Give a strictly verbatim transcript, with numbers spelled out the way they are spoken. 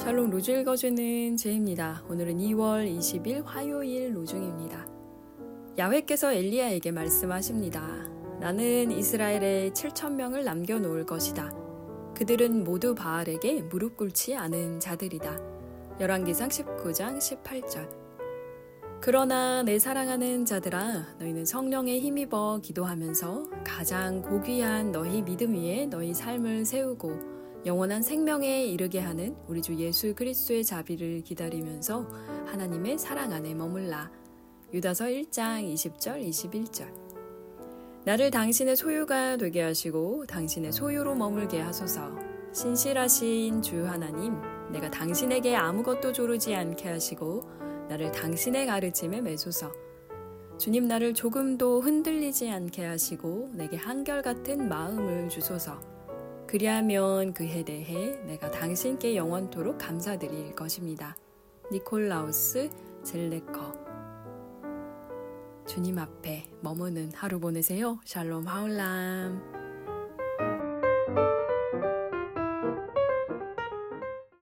샬롬 로중 읽어주는 재입니다. 오늘은 이월 이십일 화요일 로중입니다. 야훼께서 엘리야에게 말씀하십니다. 나는 이스라엘에 칠천 명을 남겨놓을 것이다. 그들은 모두 바알에게 무릎 꿇지 않은 자들이다. 열왕기상 십구장 십팔절. 그러나 내 사랑하는 자들아, 너희는 성령에 힘입어 기도하면서 가장 고귀한 너희 믿음 위에 너희 삶을 세우고 영원한 생명에 이르게 하는 우리 주 예수 그리스도의 자비를 기다리면서 하나님의 사랑 안에 머물라. 유다서 일장 이십절 이십일절. 나를 당신의 소유가 되게 하시고 당신의 소유로 머물게 하소서. 신실하신 주 하나님, 내가 당신에게 아무것도 조르지 않게 하시고 나를 당신의 가르침에 매소서. 주님, 나를 조금도 흔들리지 않게 하시고 내게 한결같은 마음을 주소서. 그리하면 그에 대해 내가 당신께 영원토록 감사드릴 것입니다. 니콜라우스 젤네커. 주님 앞에 머무는 하루 보내세요. 샬롬 하올람.